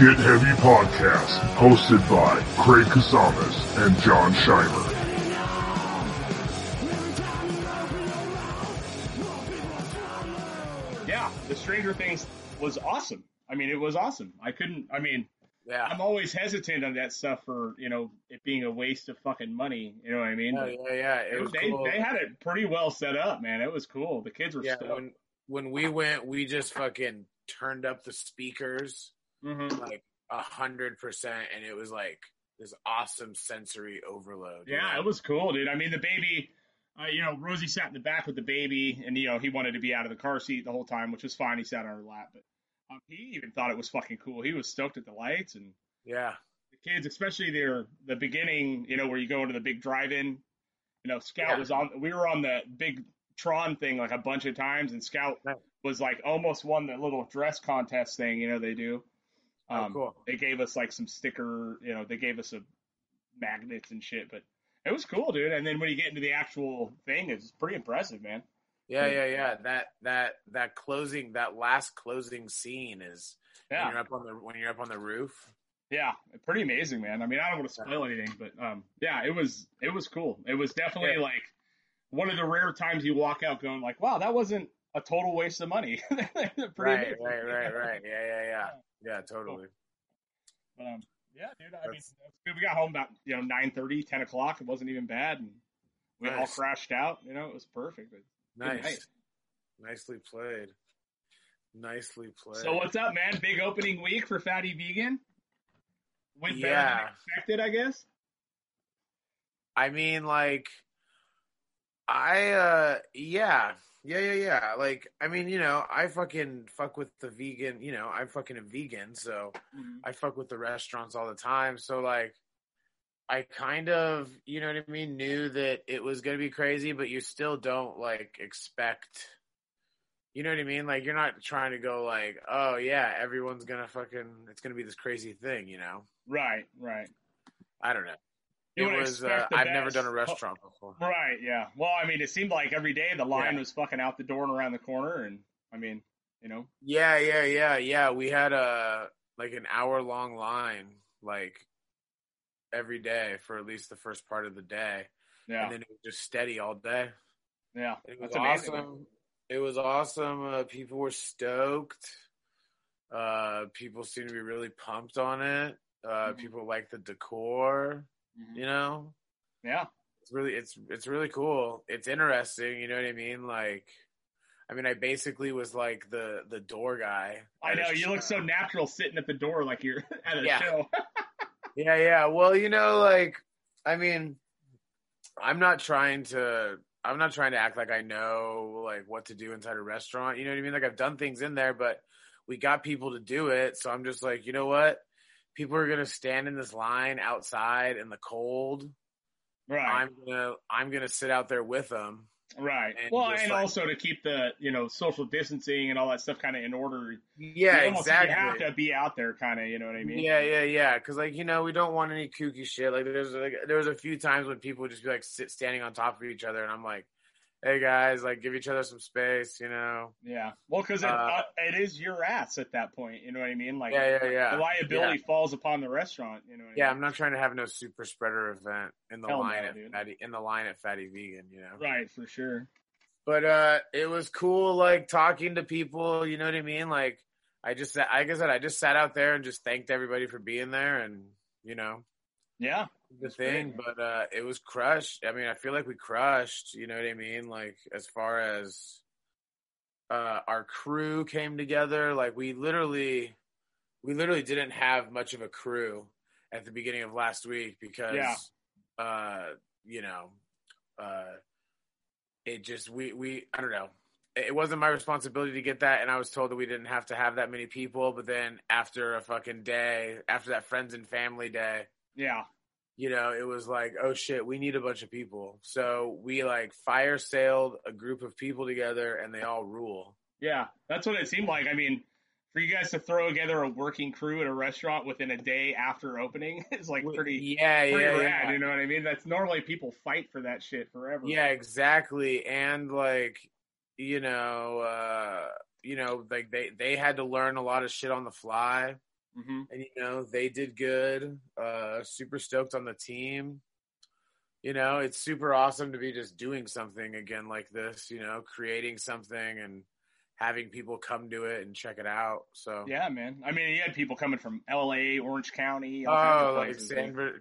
Get Heavy Podcast, hosted by Craig Kusamas and John Scheimer. Yeah, the Stranger Things was awesome. I mean, it was awesome. Yeah. I'm always hesitant on that stuff for, you know, it being a waste of fucking money. You know what I mean? Oh, yeah, yeah. It was cool. They had it pretty well set up, man. It was cool. The kids were stoked. When we went, we just fucking turned up the speakers like 100%, and it was like this awesome sensory overload. Yeah, it was cool, dude. I mean, the baby, you know, Rosie sat in the back with the baby, and, you know, he wanted to be out of the car seat the whole time, which was fine. He sat on her lap, but. He even thought it was fucking cool. He was stoked at the lights and the kids, especially the beginning, you know, where you go into the big drive-in. You know, Scout was on. We were on the big Tron thing like a bunch of times, and Scout was like almost won the little dress contest thing. You know, they do. Cool. They gave us like some sticker. You know, they gave us a magnets and shit, but it was cool, dude. And then when you get into the actual thing, it's pretty impressive, man. Yeah. That closing, that last closing scene is when you're up on the roof. Yeah, pretty amazing, man. I mean, I don't want to spoil anything, but yeah, it was cool. It was definitely like one of the rare times you walk out going like, wow, that wasn't a total waste of money. Right. Yeah, totally. But yeah, dude. I mean, we got home about 9:30, 10 o'clock. It wasn't even bad, and we all crashed out. You know, it was perfect. But, nice. Nicely played. So what's up, man? Big opening week for Fatty Vegan? Went better than expected, I guess? I mean, like, Yeah. Like, I mean, you know, I fucking fuck with the vegan, you know, I'm fucking a vegan, so I fuck with the restaurants all the time. So, like, I kind of, you know what I mean, knew that it was going to be crazy, but you still don't, like, expect, you know what I mean? Like, you're not trying to go, like, oh, yeah, everyone's going to fucking, it's going to be this crazy thing, you know? Right. I don't know. I've never done a restaurant before. Right, yeah. Well, I mean, it seemed like every day the line was fucking out the door and around the corner, and, I mean, you know? Yeah. We had, an hour-long line, like, every day for at least the first part of the day. Yeah. And then it was just steady all day. Yeah. It was awesome. It was awesome. People were stoked. People seemed to be really pumped on it. People liked the decor, you know? Yeah. It's really cool. It's interesting. You know what I mean? Like, I mean, I basically was like the door guy. I know. You look so natural sitting at the door, like you're at a show. Yeah. Well, you know, like, I mean, I'm not trying to act like I know, like, what to do inside a restaurant. You know what I mean? Like, I've done things in there, but we got people to do it. So I'm just like, you know what? People are going to stand in this line outside in the cold. Right. I'm going to sit out there with them. Right. And also to keep the, you know, social distancing and all that stuff kind of in order. Yeah, exactly. You have to be out there kind of, you know what I mean? Yeah. Because, like, you know, we don't want any kooky shit. Like, there was a few times when people would just be, like, standing on top of each other. And I'm like, hey, guys, like, give each other some space, you know? Yeah. Well, because it is your ass at that point. You know what I mean? Like, the liability falls upon the restaurant. You know what I mean? I'm not trying to have no super spreader event in the line at Fatty Vegan, you know? Right, for sure. But it was cool, like, talking to people. You know what I mean? Like, I just sat out there and just thanked everybody for being there and, you know. Yeah. The thing, great, but it was crushed. I mean, I feel like we crushed, you know what I mean? Like, as far as our crew came together, like, we literally didn't have much of a crew at the beginning of last week because, you know, it just, we I don't know. It wasn't my responsibility to get that, and I was told that we didn't have to have that many people, but then after a fucking day, after that friends and family day. Yeah. You know, it was like, oh, shit, we need a bunch of people. So we, like, fire sailed a group of people together, and they all rule. Yeah, that's what it seemed like. I mean, for you guys to throw together a working crew at a restaurant within a day after opening is, like, pretty rad. You know what I mean? That's normally people fight for that shit forever. Yeah, exactly. And, like, you know, like, they had to learn a lot of shit on the fly. Mm-hmm. And, you know, they did good. Super stoked on the team. You know, it's super awesome to be just doing something again like this, you know, creating something and having people come to it and check it out. So yeah, man. I mean, you had people coming from LA, Orange County.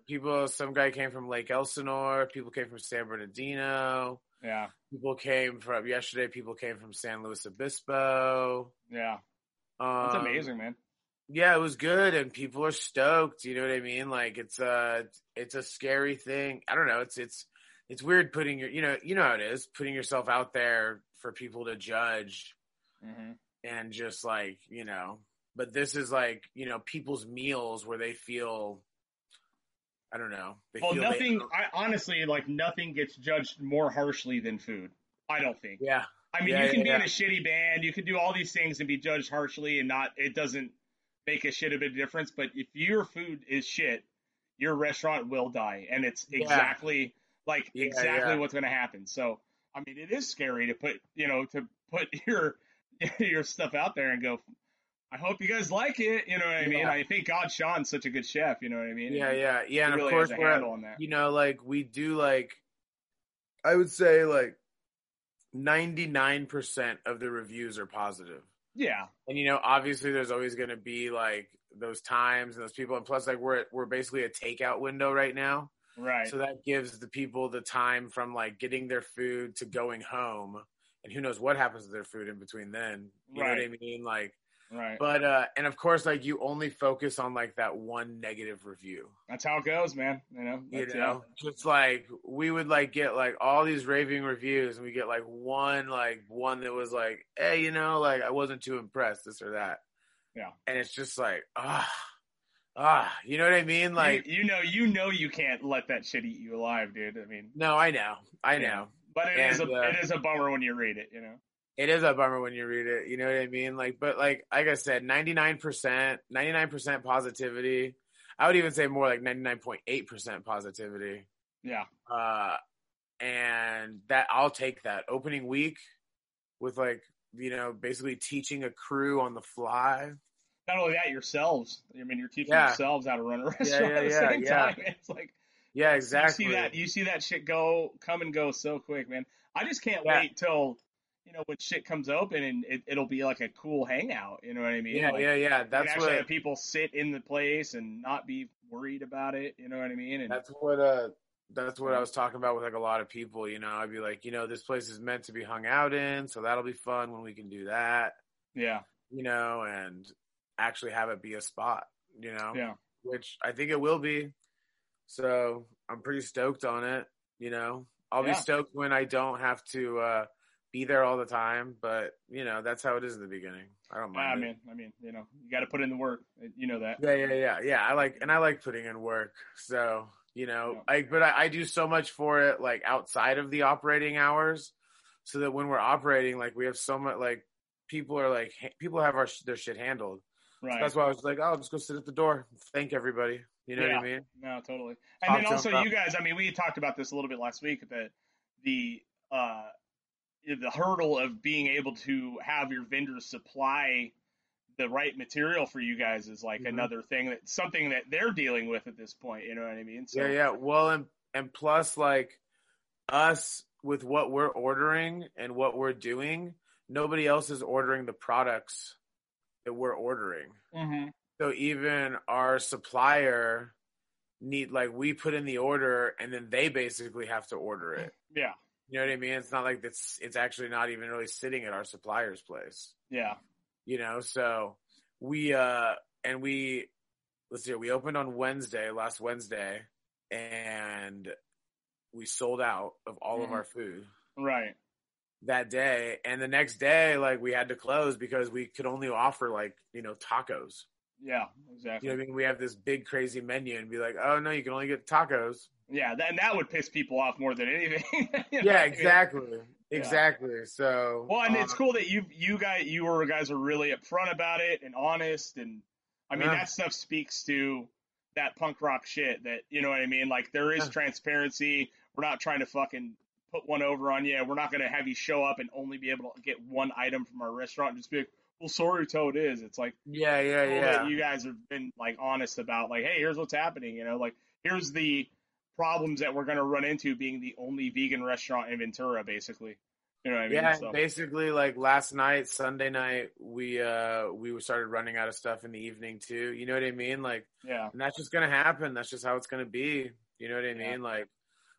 People, some guy came from Lake Elsinore. People came from San Bernardino. Yeah. People came from San Luis Obispo. Yeah. It's amazing, man. Yeah, it was good, and people are stoked. You know what I mean? Like, it's a scary thing. I don't know. It's weird putting your, you know how it is, putting yourself out there for people to judge, mm-hmm. and just like, you know. But this is like, you know, people's meals where they feel, I don't know. Nothing gets judged more harshly than food. I don't think. Yeah. I mean, you can be in a shitty band, you can do all these things and be judged harshly, and it doesn't make a shit of a difference, but if your food is shit, your restaurant will die, and it's exactly what's going to happen. So, I mean, it is scary to put your stuff out there and go, I hope you guys like it. You know what I mean? I thank God Sean's such a good chef. You know what I mean? Yeah, yeah, yeah. And really, of course, we're on that. You know, like we do, like I would say, like 99% of the reviews are positive. Yeah. And, you know, obviously there's always going to be, like, those times and those people. And plus, like, we're basically a takeout window right now. Right. So that gives the people the time from, like, getting their food to going home. And who knows what happens to their food in between then. You know what I mean? Like, right. But, and of course, like, you only focus on, like, that one negative review. That's how it goes, man. Just, like, we would, like, get, like, all these raving reviews, and we get, like, one that was, like, hey, you know, like, I wasn't too impressed, this or that. Yeah. And it's just, like, you know what I mean? Like, you know you can't let that shit eat you alive, dude. I mean. No, I know. Yeah. But it is a bummer when you read it, you know. It is a bummer when you read it, you know what I mean? Like, but like I said, 99% positivity. I would even say more like 99.8% positivity. Yeah. And that, I'll take that. Opening week with, like, you know, basically teaching a crew on the fly. Not only that, yourselves. I mean, you're teaching yourselves how to run a restaurant at the same time. It's like, yeah, exactly. You see that shit come and go so quick, man. I just can't wait till, you know, when shit comes open and it'll be like a cool hangout. You know what I mean? Yeah, like, yeah. That's actually have people sit in the place and not be worried about it. You know what I mean? And that's what I was talking about with, like, a lot of people. You know, I'd be like, you know, this place is meant to be hung out in, so that'll be fun when we can do that. Yeah. You know, and actually have it be a spot. You know. Yeah. Which I think it will be. So I'm pretty stoked on it. You know, I'll be stoked when I don't have to be there all the time, but, you know, that's how it is in the beginning. I don't mind. I mean, you know, you got to put in the work. You know that. Yeah. I like putting in work. So, you know, I do so much for it, like, outside of the operating hours, so that when we're operating, like, we have so much, like, people have their shit handled. Right. So that's why I was like, oh, I'll just go sit at the door, thank everybody. You know what I mean? No, totally. And then also you guys, I mean, we talked about this a little bit last week, that the hurdle of being able to have your vendors supply the right material for you guys is, like, mm-hmm. another thing, that's something that they're dealing with at this point. You know what I mean? So, yeah. Well, and plus, like, us with what we're ordering and what we're doing, nobody else is ordering the products that we're ordering. Mm-hmm. So even our supplier we put in the order, and then they basically have to order it. Yeah. You know what I mean? It's not like it's actually not even really sitting at our supplier's place. Yeah. You know, so we opened on last Wednesday, and we sold out of all of our food. Right. That day. And the next day, like, we had to close because we could only offer, like, you know, tacos. Yeah, exactly. You know what I mean? We have this big crazy menu and be like, oh no, you can only get tacos. Yeah, that would piss people off more than anything. You know, exactly. I mean? Exactly. Yeah. So, well, and it's cool that you guys are really upfront about it and honest, and I mean that stuff speaks to that punk rock shit, that, you know what I mean? Like, there is transparency. We're not trying to fucking put one over on you. We're not going to have you show up and only be able to get one item from our restaurant and just be like, story told is. It's like, you guys have been like honest about like, hey, here's what's happening. You know, like here's the problems that we're going to run into being the only vegan restaurant in Ventura, basically. You know what I mean? Yeah, so basically, like last night, Sunday night, we started running out of stuff in the evening too. You know what I mean? Like, yeah, and that's just gonna happen. That's just how it's gonna be. You know what I mean? Like,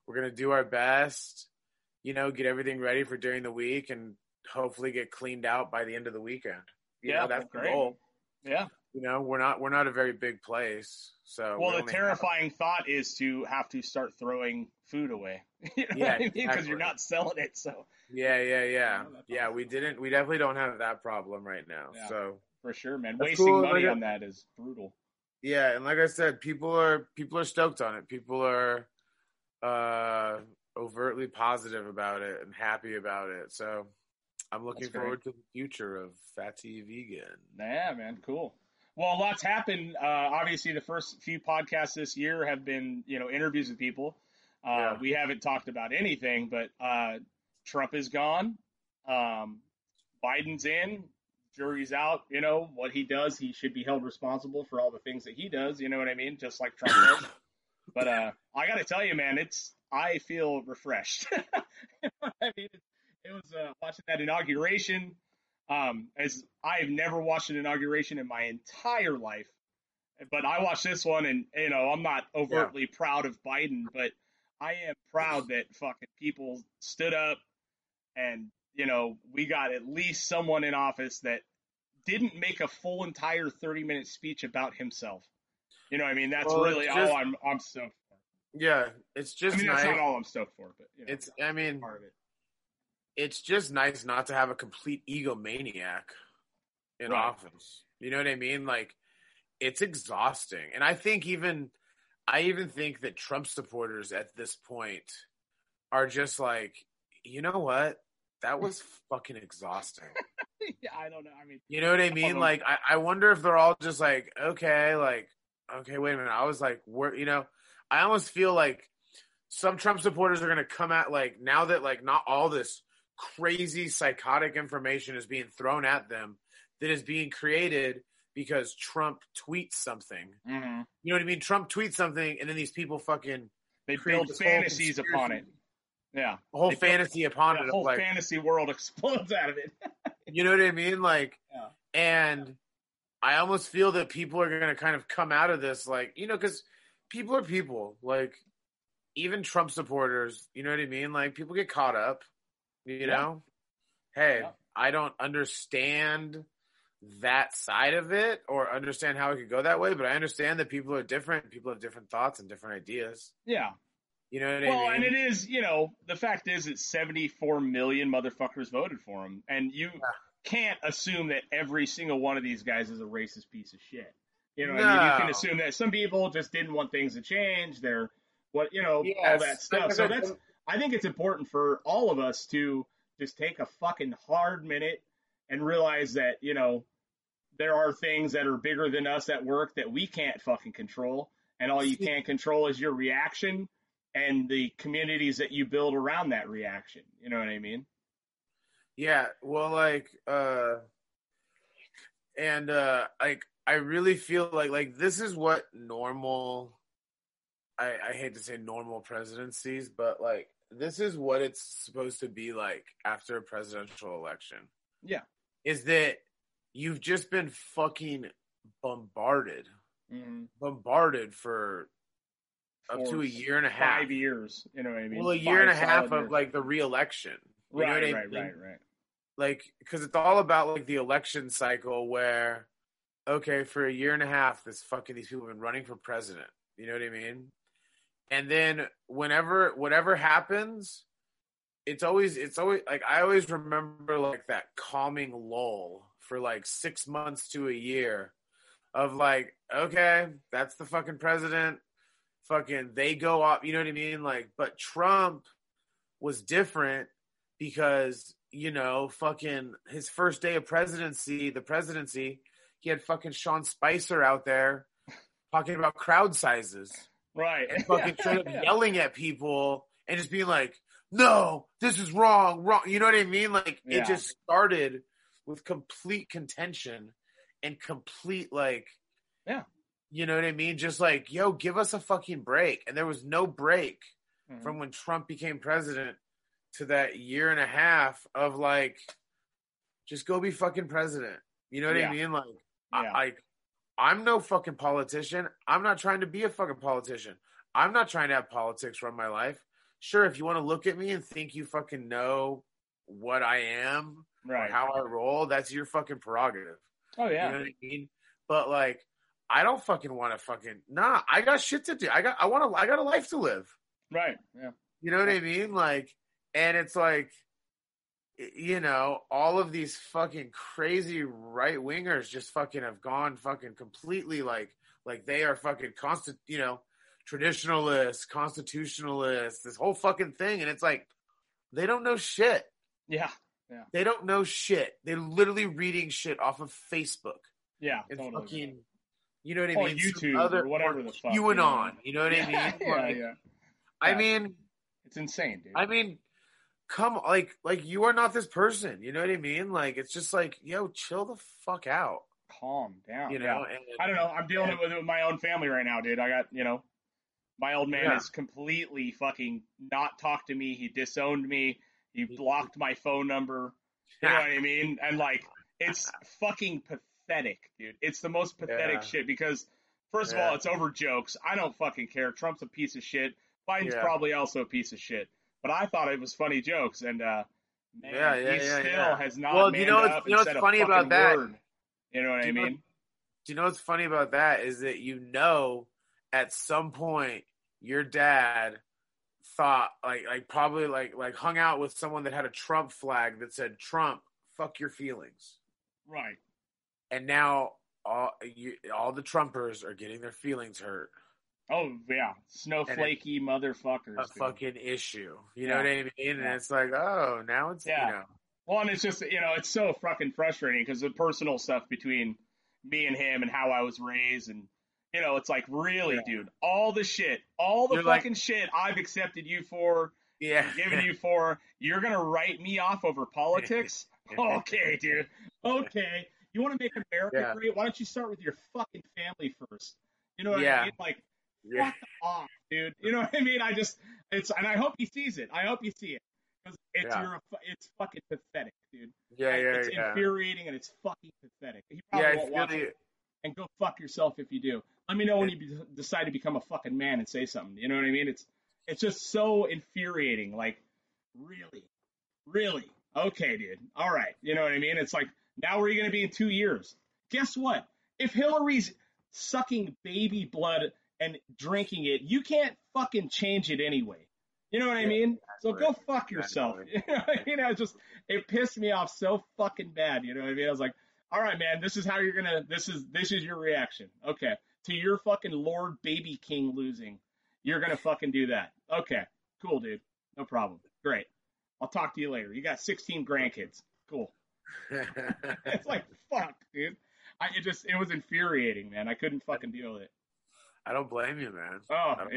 we're gonna do our best. You know, get everything ready for during the week, and hopefully get cleaned out by the end of the weekend. You know, that's the goal. Yeah. You know, we're not a very big place, so. Well, the terrifying thought is to have to start throwing food away. You know what I mean? Because you're not selling it, so. Yeah. Yeah, we definitely don't have that problem right now. Yeah, so for sure, man. Wasting money on that is brutal. Yeah, and like I said, people are stoked on it. People are overtly positive about it and happy about it. So I'm looking forward to the future of Fatty Vegan. Yeah, man, cool. Well, a lot's happened. Obviously, the first few podcasts this year have been, you know, interviews with people. We haven't talked about anything, but Trump is gone. Biden's in. Jury's out. You know, what he does, he should be held responsible for all the things that he does. You know what I mean? Just like Trump does. But I got to tell you, man, I feel refreshed. You know what I mean? It was watching that inauguration. As I've never watched an inauguration in my entire life, but I watched this one, and you know I'm not overtly proud of Biden, but I am proud that fucking people stood up, and you know we got at least someone in office that didn't make a full entire 30-minute speech about himself. You know what I mean? That's I'm stoked for. Yeah, it's just. I mean, that's not all I'm stoked for, but you know, it's. I mean, part of it. It's just nice not to have a complete egomaniac in office. You know what I mean? Like, it's exhausting. And I think I even think that Trump supporters at this point are just like, you know what? That was fucking exhausting. Yeah, I don't know. I mean, you know what I mean? Like, I wonder if they're all just like, okay, wait a minute. I was like, you know, I almost feel like some Trump supporters are going to come at like, now that like not all this crazy psychotic information is being thrown at them that is being created because Trump tweets something. Mm-hmm. You know what I mean? Trump tweets something and then these people fucking they build fantasies upon it. Yeah. A whole fantasy upon it. A whole fantasy world explodes out of it. You know what I mean? Like, and I almost feel that people are going to kind of come out of this like, you know, because people are people. Like, even Trump supporters, you know what I mean? Like, people get caught up. You know, I don't understand that side of it or understand how it could go that way, but I understand that people are different. People have different thoughts and different ideas. Yeah. You know what I mean? Well, and it is, you know, the fact is that 74 million motherfuckers voted for him, and you can't assume that every single one of these guys is a racist piece of shit. You know what I mean? You can assume that some people just didn't want things to change. They're, you know, all that stuff. So that's... I think it's important for all of us to just take a fucking hard minute and realize that, you know, there are things that are bigger than us at work that we can't fucking control. And all you can control is your reaction and the communities that you build around that reaction. You know what I mean? Yeah. Well, like, like, I really feel like this is what normal, I hate to say normal presidencies, but like this is what it's supposed to be like after a presidential election. Yeah. Is that you've just been fucking bombarded. Mm-hmm. Bombarded for up to a year and a half. 5 years, you know what I mean? Well, a year and a half of like the re-election. Right. Like, because it's all about like the election cycle where, okay, for a year and a half, these people have been running for president. You know what I mean? And then whatever happens, it's always like, I always remember like that calming lull for like 6 months to a year of like, okay, that's the fucking president. Fucking they go off. You know what I mean? Like, but Trump was different because, you know, fucking his first day of the presidency, he had fucking Sean Spicer out there talking about crowd sizes. Right. And fucking straight up yelling at people and just being like, no, this is wrong. You know what I mean? Like, it just started with complete contention and complete, like, yeah, you know what I mean? Just like, yo, give us a fucking break. And there was no break from when Trump became president to that year and a half of like, just go be fucking president. You know what I mean? Like, I'm no fucking politician. I'm not trying to be a fucking politician. I'm not trying to have politics run my life. Sure, if you want to look at me and think you fucking know what I am, right, or how I roll, that's your fucking prerogative. Oh, yeah. You know what I mean? But, like, I don't fucking want to fucking... Nah, I got shit to do. I got a life to live. Right, yeah. You know what I mean? Like, and it's like, you know, all of these fucking crazy right-wingers just fucking have gone fucking completely like they are fucking you know, traditionalists, constitutionalists, this whole fucking thing. And it's like, they don't know shit. Yeah. Yeah. They don't know shit. They're literally reading shit off of Facebook. Yeah. And totally. Fucking, you know what I mean? YouTube or whatever the fuck. QAnon. You know what I mean? I mean, it's insane, dude. I mean, come, like you are not this person. You know what I mean? Like, it's just like, yo, chill the fuck out. Calm down. You know? Yeah. And, I don't know. I'm dealing with my own family right now, dude. I got, you know, my old man is completely fucking not talked to me. He disowned me. He blocked my phone number. You know what I mean? And, like, it's fucking pathetic, dude. It's the most pathetic shit because, first of all, it's over jokes. I don't fucking care. Trump's a piece of shit. Biden's probably also a piece of shit. But I thought it was funny jokes. And, man, he still has not manned up and said a fucking word. Well, you know what's funny about that? You know what I mean? Do you know what's funny about that is that, you know, at some point your dad thought like probably like hung out with someone that had a Trump flag that said Trump, fuck your feelings. Right. And now all the Trumpers are getting their feelings hurt. Oh yeah. Snowflakey motherfuckers. A dude. Fucking issue. You know what I mean? And it's like, oh, now it's, you know. Well, and it's just, you know, it's so fucking frustrating because the personal stuff between me and him and how I was raised and, you know, it's like, really, dude, all the shit, all the fucking shit I've accepted you for, given you for, you're going to write me off over politics? Okay, dude. Okay. You want to make America great? Why don't you start with your fucking family first? You know what I mean? Like, fuck off, dude. You know what I mean? I just, it's, and I hope you sees it. I hope you see it. Because it's fucking pathetic, dude. It's infuriating and it's fucking pathetic. He probably won't watch it. And go fuck yourself if you do. Let me know when you decide to become a fucking man and say something. You know what I mean? It's just so infuriating. Like, really? Really? Okay, dude. All right. You know what I mean? It's like, now where are you going to be in 2 years? Guess what? If Hillary's sucking baby blood and drinking it, you can't fucking change it anyway. You know what I mean? So go fuck yourself. You know what I mean? It pissed me off so fucking bad. You know what I mean? I was like, all right, man, this is how you're going to, this is your reaction. Okay. To your fucking Lord Baby King losing. You're going to fucking do that. Okay. Cool, dude. No problem. Great. I'll talk to you later. You got 16 grandkids. Cool. It's like, fuck, dude. It was infuriating, man. I couldn't fucking deal with it. I don't blame you, man. Oh, I don't know. I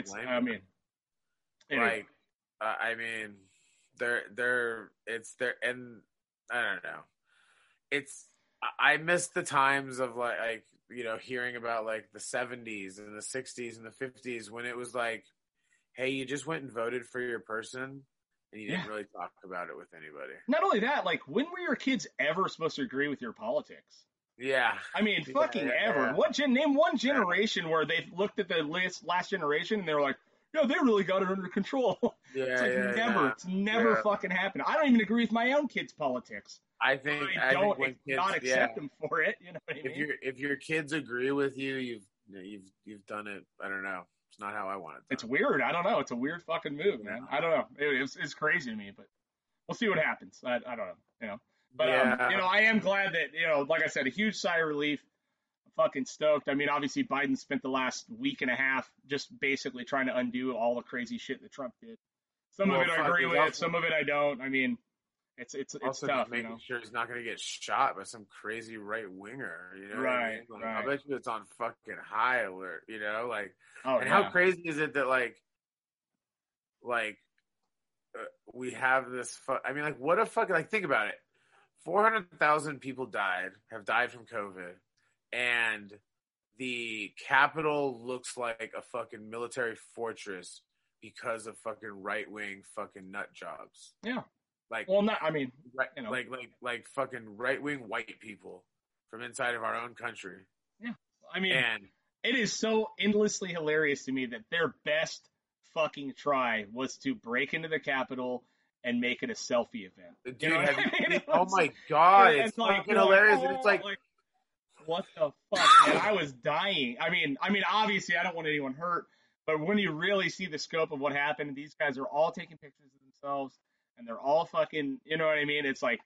miss the times of like, you know, hearing about like the 70s and the 60s and the 50s when it was like, hey, you just went and voted for your person and you didn't really talk about it with anybody. Not only that, like, when were your kids ever supposed to agree with your politics? Yeah. I mean, fucking ever. Yeah. Name one generation where they looked at the last generation and they were like, yo, they really got it under control. Yeah, it's like never. Yeah. It's never fucking happened. I don't even agree with my own kids' politics. I think when kids, not accept them for it. You know what I mean? If your kids agree with you, you've done it. I don't know. It's not how I want it done. It's weird. I don't know. It's a weird fucking move, man. I don't know. It's crazy to me, but we'll see what happens. I don't know. You know. But you know, I am glad that, you know, like I said, a huge sigh of relief. I'm fucking stoked. I mean, obviously Biden spent the last week and a half just basically trying to undo all the crazy shit that Trump did. Some of it I agree with, some of it I don't. I mean, it's also tough, making sure he's not going to get shot by some crazy right winger. You know, right? I mean? Like, right. I bet you it's on fucking high alert. You know, like, how crazy is it that like we have this? I mean, like, what a fucking, like, think about it. 400,000 people have died from COVID, and the Capitol looks like a fucking military fortress because of fucking right-wing fucking nut jobs. Yeah. Like, well, not, I mean, you know. like fucking right-wing white people from inside of our own country. Yeah. I mean, and it is so endlessly hilarious to me that their best fucking try was to break into the Capitol and make it a selfie event. Dude, you know what I mean? Oh my God. It's fucking hilarious. And it's like, what the fuck, man? I was dying. I mean, obviously I don't want anyone hurt, but when you really see the scope of what happened, these guys are all taking pictures of themselves and they're all fucking, you know what I mean? It's like,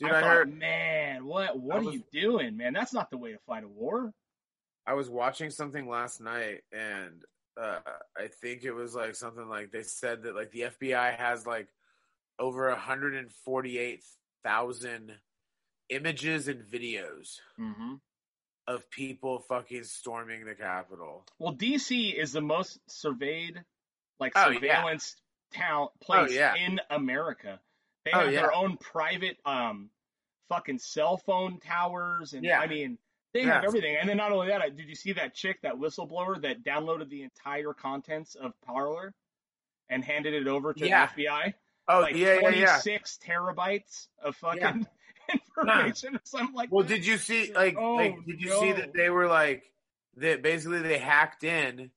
dude, I thought, heard, man, what are you doing, man? That's not the way to fight a war. I was watching something last night and I think it was like something like they said that like the FBI has like over 148,000 images and videos mm-hmm. of people fucking storming the Capitol. Well, DC is the most surveyed, like surveillance town place in America. They have their own private fucking cell phone towers, and I mean, they have everything. And then not only that, did you see that chick, that whistleblower that downloaded the entire contents of Parler and handed it over to the FBI? Oh, like 26 terabytes of fucking information or something like that. Well, did you see, see that they were like, that basically they hacked in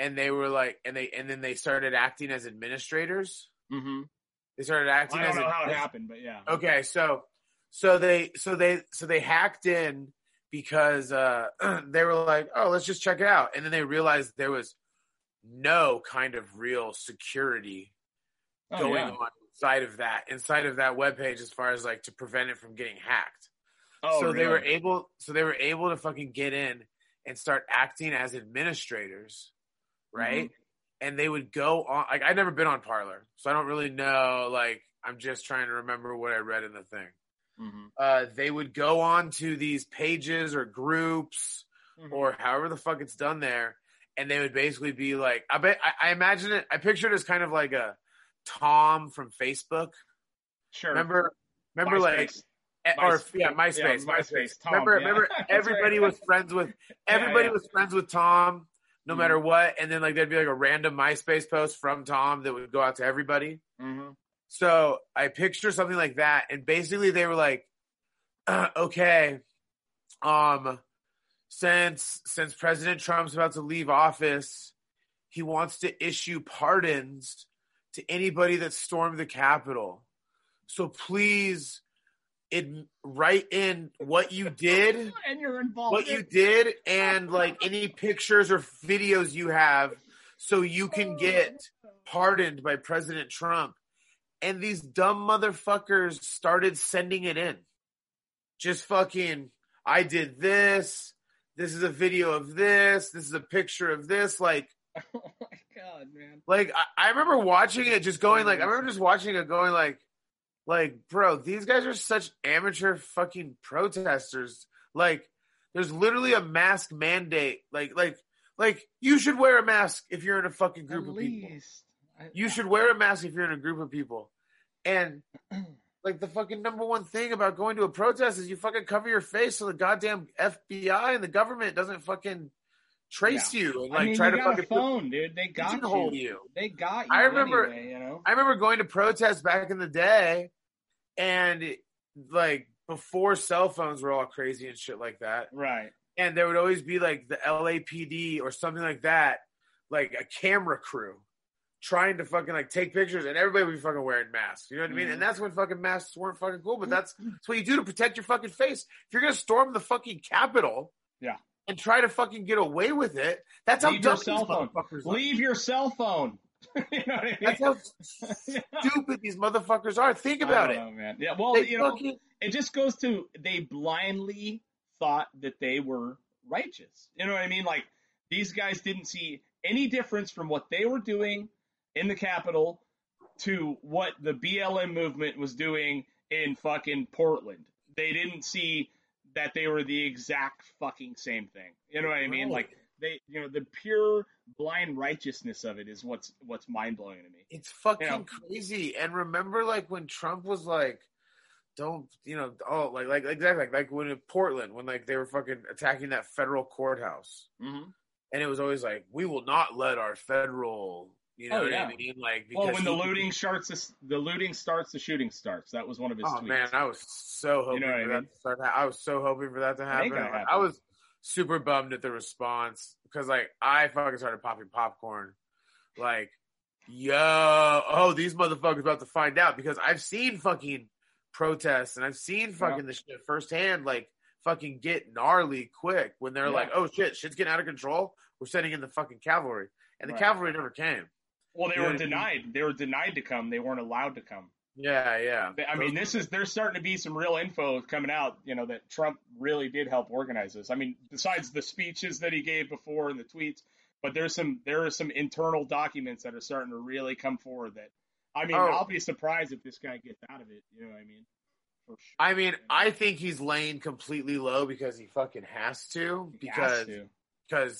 and they were like, and then they started acting as administrators? Mm-hmm. They started acting as I don't know how it happened, but yeah. Okay, so they hacked in because they were like, oh, let's just check it out. And then they realized there was no kind of real security going on inside of that webpage as far as like to prevent it from getting hacked. Oh, so really? they were able to fucking get in and start acting as administrators, right? Mm-hmm. And they would go on, like, I've never been on Parler, so I don't really know, like, I'm just trying to remember what I read in the thing. Mm-hmm. They would go on to these pages or groups mm-hmm. or however the fuck it's done there, and they would basically be like, I imagine it, I picture it as kind of like a Tom from Facebook. Sure. Remember MySpace. Like MySpace. Tom, remember everybody was friends with Tom no mm-hmm. matter what, and then like there'd be like a random MySpace post from Tom that would go out to everybody. Mm-hmm. So I picture something like that, and basically they were like, okay, since President Trump's about to leave office, he wants to issue pardons to anybody that stormed the Capitol. So please write in what you did and you're involved. What you did and like any pictures or videos you have so you can get pardoned by President Trump. And these dumb motherfuckers started sending it in. Just fucking, I did this. This is a video of this. This is a picture of this. Like, oh my God, man. Like, I remember watching it just going like, bro, these guys are such amateur fucking protesters. Like, there's literally a mask mandate. Like you should wear a mask if you're in a fucking group of people. You should wear a mask if you're in a group of people. And like the fucking number one thing about going to a protest is you fucking cover your face so the goddamn FBI and the government doesn't fucking trace you and like try to fucking phone, dude. They got you. They got you. I remember, anyway, you know? I remember going to protests back in the day, and like before cell phones were all crazy and shit like that, right? And there would always be like the LAPD or something like that, like a camera crew trying to fucking like take pictures, and everybody would be fucking wearing masks. You know what I mean? And that's when fucking masks weren't fucking cool, but that's what you do to protect your fucking face. If you're gonna storm the fucking Capitol, and try to fucking get away with it. That's how dumb these motherfuckers are. Leave your cell phone. You know what I mean? That's how stupid these motherfuckers are. Think about it, man. Yeah, well, you know, it just goes to they blindly thought that they were righteous. You know what I mean? Like, these guys didn't see any difference from what they were doing in the Capitol to what the BLM movement was doing in fucking Portland. They didn't see that they were the exact fucking same thing. You know what I mean? Really? Like, they, you know, the pure blind righteousness of it is what's mind blowing to me. It's fucking crazy. And remember, like, when Trump was like, Like when in Portland, when like they were fucking attacking that federal courthouse, mm-hmm. and it was always like, we will not let our federal, what I mean? Like, because when the looting starts, the shooting starts. That was one of his tweets. Oh man, I was so hoping for that to happen. I was super bummed at the response because like I fucking started popping popcorn, like. Yo, these motherfuckers about to find out, because I've seen fucking protests and I've seen fucking the shit firsthand, like fucking get gnarly quick when they're like, oh shit, shit's getting out of control. We're sending in the fucking cavalry. And the cavalry never came. Well, they were denied. I mean? They were denied to come. They weren't allowed to come. Yeah, yeah. I mean, there's starting to be some real info coming out, that Trump really did help organize this. I mean, besides the speeches that he gave before and the tweets. But there are some internal documents that are starting to really come forward that, I mean, I'll be surprised if this guy gets out of it. You know what I mean? For sure. I mean, I think he's laying completely low because he fucking has to. Because a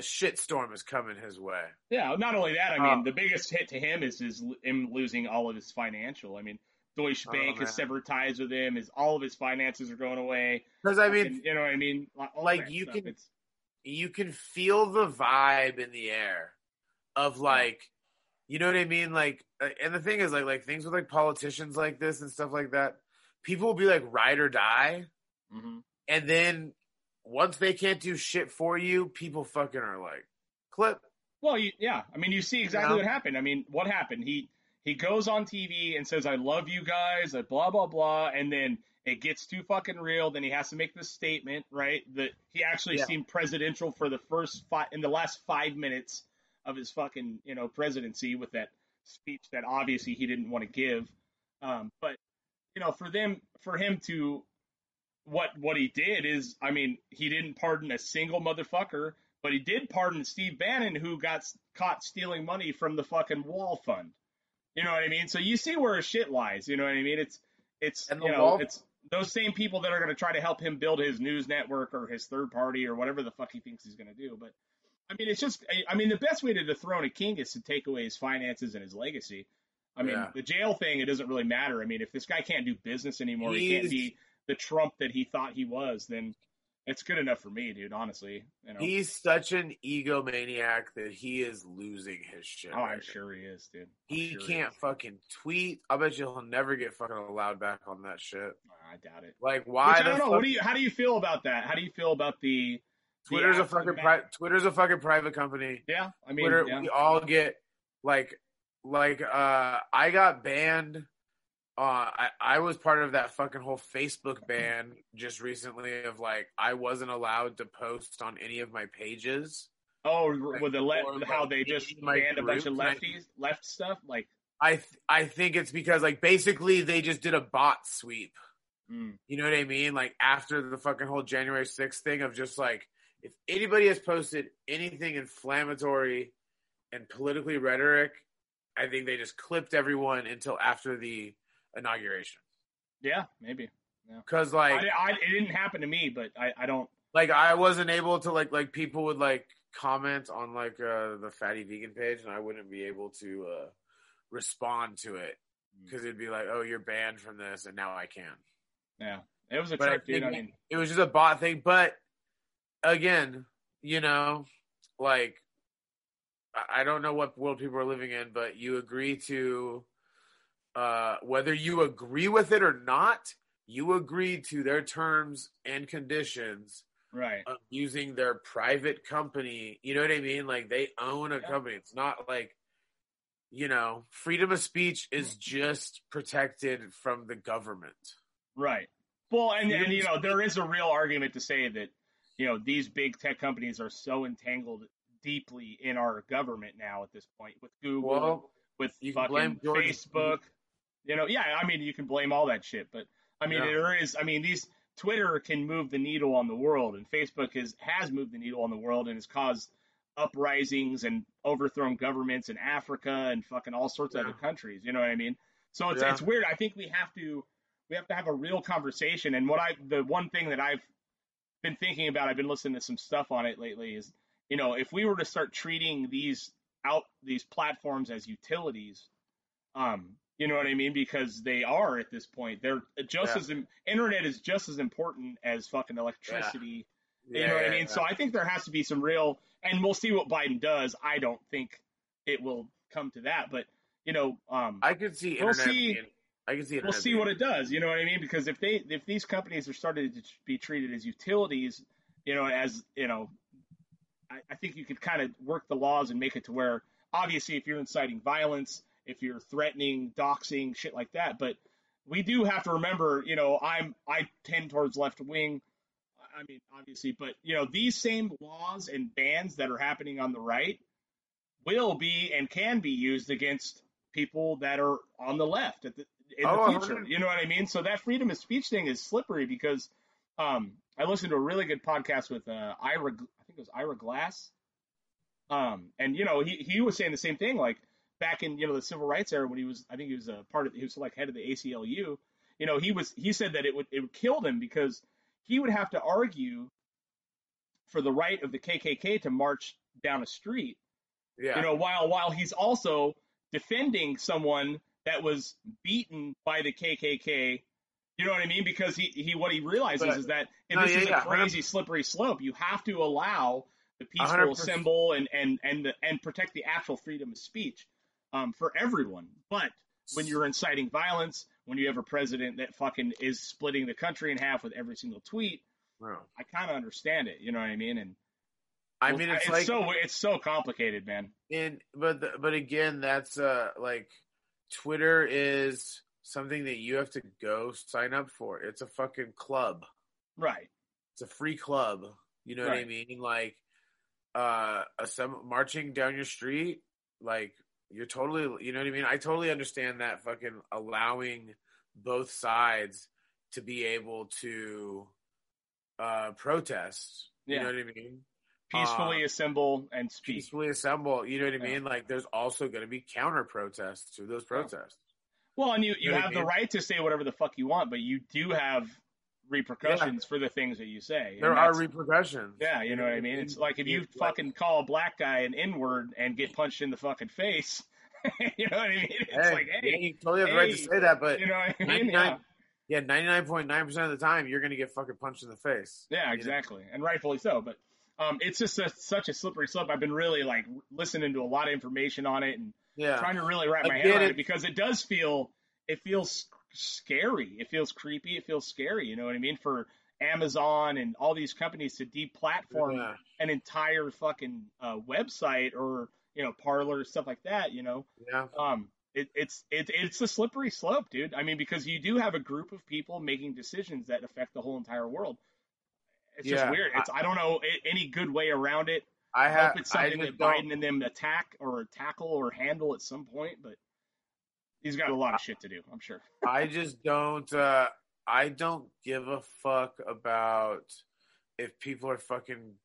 shitstorm is coming his way. Yeah, not only that, I mean, the biggest hit to him is him losing all of his financial. I mean, Deutsche Bank has severed ties with him. All of his finances are going away. Because, I mean, you know what I mean? Like, you stuff. Can... You can feel the vibe in the air of like, you know what I mean? Like, and the thing is like things with like politicians like this and stuff like that, people will be like ride or die. Mm-hmm. And then once they can't do shit for you, people fucking are like clip. Well, yeah. I mean, you see exactly what happened. I mean, what happened? He goes on TV and says, I love you guys, blah, blah, blah. And then it gets too fucking real. Then he has to make this statement, right? That he actually seemed presidential for the last 5 minutes of his fucking, presidency with that speech that obviously he didn't want to give. But for him to, what he did is, I mean, he didn't pardon a single motherfucker, but he did pardon Steve Bannon, who got caught stealing money from the fucking wall fund. You know what I mean? So you see where his shit lies. You know what I mean? It's those same people that are going to try to help him build his news network or his third party or whatever the fuck he thinks he's going to do. But I mean, the best way to dethrone a king is to take away his finances and his legacy. I mean, the jail thing, it doesn't really matter. I mean, if this guy can't do business anymore, he can't be the Trump that he thought he was, then it's good enough for me, dude, honestly. He's such an egomaniac that he is losing his shit. Oh, I'm sure he is, dude. He can't fucking tweet. I bet you he'll never get fucking allowed back on that shit. I doubt it. Like, why? I don't know. How do you feel about that? How do you feel about the Twitter's a fucking private company. Yeah, I mean, Twitter, we all get like I got banned. I was part of that fucking whole Facebook ban just recently of like, I wasn't allowed to post on any of my pages. Oh, like, with how they just banned a bunch of lefties, left stuff. Like, I think it's because like basically they just did a bot sweep. Mm. You know what I mean? Like after the fucking whole January 6th thing of just like, if anybody has posted anything inflammatory and politically rhetoric, I think they just clipped everyone until after the inauguration. Yeah, maybe. Because it didn't happen to me, but I don't like. I wasn't able to like people would like comment on like the Fatty Vegan page, and I wouldn't be able to respond to it because it'd be like, oh, you're banned from this, and now I can. Yeah, it was a trick, dude. I mean, it was just a bot thing. But again, like I don't know what world people are living in, but you agree to. Whether you agree with it or not, you agree to their terms and conditions, right? Of using their private company. You know what I mean? Like they own a company. It's not like, freedom of speech is just protected from the government. Right. Well, and there is a real argument to say that, these big tech companies are so entangled deeply in our government now at this point with Google. Well, with you can fucking blame Facebook, I mean, you can blame all that shit, but I mean, there is, I mean, these Twitter can move the needle on the world, and Facebook has moved the needle on the world and has caused uprisings and overthrown governments in Africa and fucking all sorts of other countries. You know what I mean? So it's weird. I think we have to have a real conversation. And the one thing that I've been thinking about, I've been listening to some stuff on it lately is, if we were to start treating these platforms as utilities, You know what I mean? Because they are at this point. They're just as internet is just as important as fucking electricity. Yeah. You know what I mean? Yeah. So I think there has to be some real, and we'll see what Biden does. I don't think it will come to that, but you know, I could see we'll internet see. Being- I can see it. We'll see what it does. You know what I mean? Because if these companies are starting to be treated as utilities, you know, as you know, I think you could kind of work the laws and make it to where, obviously, if you're inciting violence, if you're threatening, doxing, shit like that. But we do have to remember, you know, I tend towards left wing. I mean, obviously, but you know, these same laws and bans that are happening on the right will be and can be used against people that are on the left at the in the future, you know what I mean? So that freedom of speech thing is slippery because I listened to a really good podcast with Ira Glass. And you know, he was saying the same thing, like back in, you know, the civil rights era when he was, I think he was a part of, he was like head of the ACLU, you know, he said that it would kill them because he would have to argue for the right of the KKK to march down a street, you know, while he's also defending someone that was beaten by the KKK, you know what I mean? Because he what he realizes is that this is a crazy slippery slope. You have to allow the peaceful 100%. Assemble and protect the actual freedom of speech for everyone. But when you're inciting violence, when you have a president that fucking is splitting the country in half with every single tweet, I kind of understand it. You know what I mean? And I mean, it's like, so complicated, man. But again, that's like, Twitter is something that you have to go sign up for. It's a fucking club. Right. It's a free club. You know what I mean? Like, marching down your street, like, you're totally, you know what I mean? I totally understand that fucking allowing both sides to be able to protest. Yeah. You know what I mean? Peacefully assemble and speak. Peacefully assemble. You know what I mean? Like, there's also going to be counter protests to those protests. Well, and you have the right to say whatever the fuck you want, but you do have repercussions for the things that you say. There are repercussions. Yeah, you know what I mean? It's like if you fucking call a black guy an N-word and get punched in the fucking face, you know what I mean? It's like, hey. You totally have the right to say that, but you know what I mean? Yeah, 99.9% of the time, you're going to get fucking punched in the face. Yeah, exactly. Know? And rightfully so, but it's just such a slippery slope. I've been really like listening to a lot of information on it and trying to really wrap my head around it because it does feel, it feels scary. It feels creepy. It feels scary. You know what I mean? For Amazon and all these companies to deplatform an entire fucking website or, you know, Parler, stuff like that, you know? Yeah. It's a slippery slope, dude. I mean, because you do have a group of people making decisions that affect the whole entire world. It's just weird. I don't know any good way around it. I hope it's something that Biden and them attack or tackle or handle at some point, but he's got a lot of shit to do, I'm sure. I just don't I don't give a fuck about if people are fucking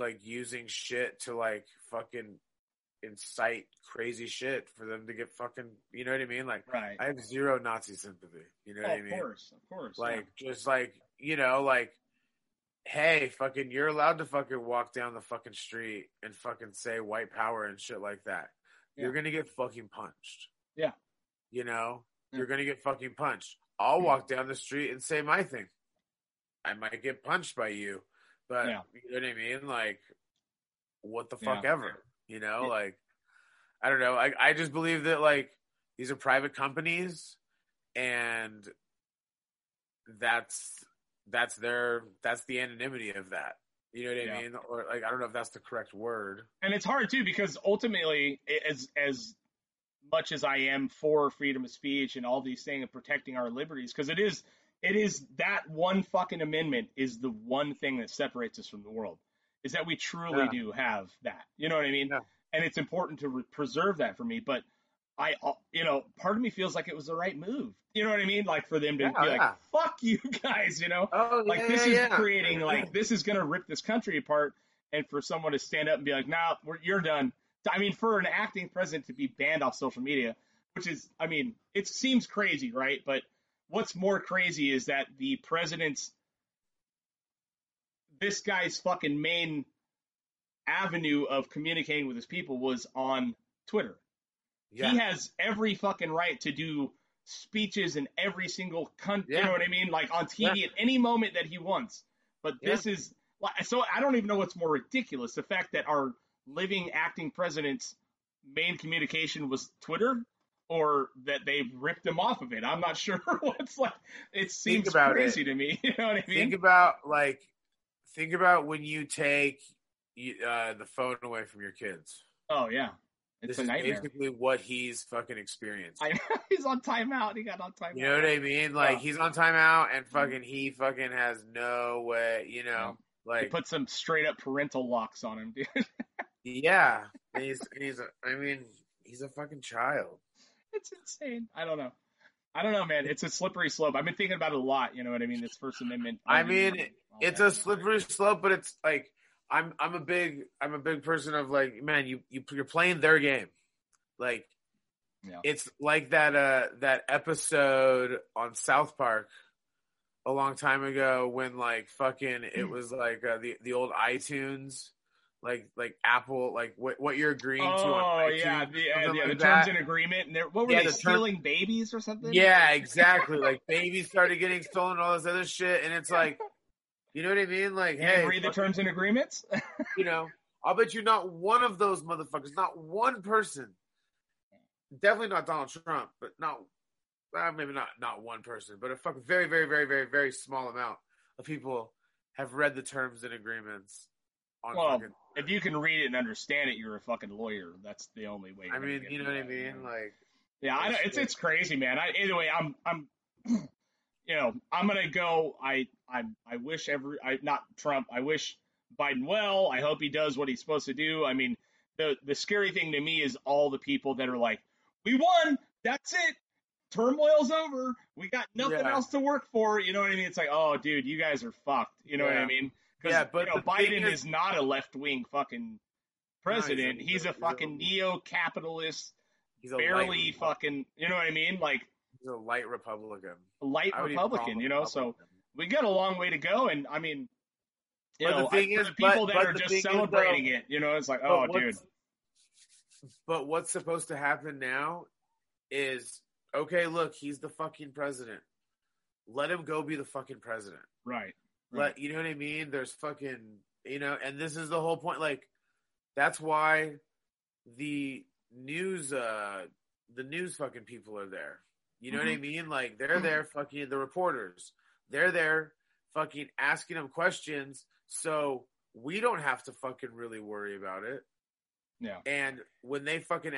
like using shit to like fucking incite crazy shit for them to get fucking, you know what I mean? Like, I have zero Nazi sympathy. You know what I mean? Of course. Like, just like, you know, like, hey, fucking, you're allowed to fucking walk down the fucking street and fucking say white power and shit like that. Yeah. You're going to get fucking punched. Yeah. You know, you're going to get fucking punched. I'll walk down the street and say my thing. I might get punched by you, but you know what I mean? Like, what the fuck ever, you know, like, I don't know. I just believe that like these are private companies and that's the anonymity of that. You know what I mean? Or like, I don't know if that's the correct word. And it's hard too, because ultimately as much as I am for freedom of speech and all these things and protecting our liberties, because it is that one fucking amendment is the one thing that separates us from the world is that we truly do have that, you know what I mean? Yeah. And it's important to preserve that for me, but I, you know, part of me feels like it was the right move. You know what I mean? Like for them to be like, fuck you guys, you know, creating like, this is going to rip this country apart. And for someone to stand up and be like, nah, you're done. I mean, for an acting president to be banned off social media, which is, I mean, it seems crazy, right? But what's more crazy is that the president's, this guy's fucking main avenue of communicating with his people was on Twitter. Yeah. He has every fucking right to do speeches in every single country, you know what I mean? Like on TV at any moment that he wants. But this is – so I don't even know what's more ridiculous, the fact that our living acting president's main communication was Twitter or that they've ripped him off of it. I'm not sure what's like – it seems crazy to me. You know what I mean? Think about when you take the phone away from your kids. Oh, yeah. It's this a nightmare. Is basically what he's fucking experienced. I know. He's on timeout. He got on timeout. You know what I mean? Like, he's on timeout, and fucking he fucking has no way, you know. Like, they put some straight-up parental locks on him, dude. Yeah. He's a fucking child. It's insane. I don't know, man. It's a slippery slope. I've been thinking about it a lot, you know what I mean? This First Amendment. It's a slippery slope, but it's like, I'm a big person of like, man, you're playing their game. Like, it's like that episode on South Park a long time ago when like fucking it was like the old iTunes, like Apple, like what you're agreeing to on iTunes. The terms in agreement, and what were they stealing babies or something? Yeah, exactly. Like babies started getting stolen and all this other shit, and it's like. You know what I mean? Like, you agree the terms and agreements? You know, I'll bet you not one of those motherfuckers, not one person, definitely not Donald Trump, but maybe not one person, but a fucking very, very, very, very, very small amount of people have read the terms and agreements. If you can read it and understand it, you're a fucking lawyer. That's the only way. I mean, you know what I mean? Like, yeah, I know, it's crazy, man. Anyway, I'm you know, I'm going to go, I wish Biden well. I hope he does what he's supposed to do. I mean, the scary thing to me is all the people that are like, we won, that's it, turmoil's over, we got nothing else to work for, you know what I mean? It's like, oh, dude, you guys are fucked, you know what I mean? Because Biden is not a left-wing fucking president. No, he's a fucking neo-capitalist, barely fucking, you know what I mean? Like, he's a light Republican. You know, so we got a long way to go. And I mean, you know, the people that are just celebrating it, you know, it's like, oh, dude. But what's supposed to happen now is, okay, look, he's the fucking president. Let him go be the fucking president. Right. You know what I mean? There's fucking, you know, and this is the whole point. Like, that's why the news fucking people are there. You know what I mean? Like, they're there fucking the reporters. They're there fucking asking them questions so we don't have to fucking really worry about it. Yeah. And when they fucking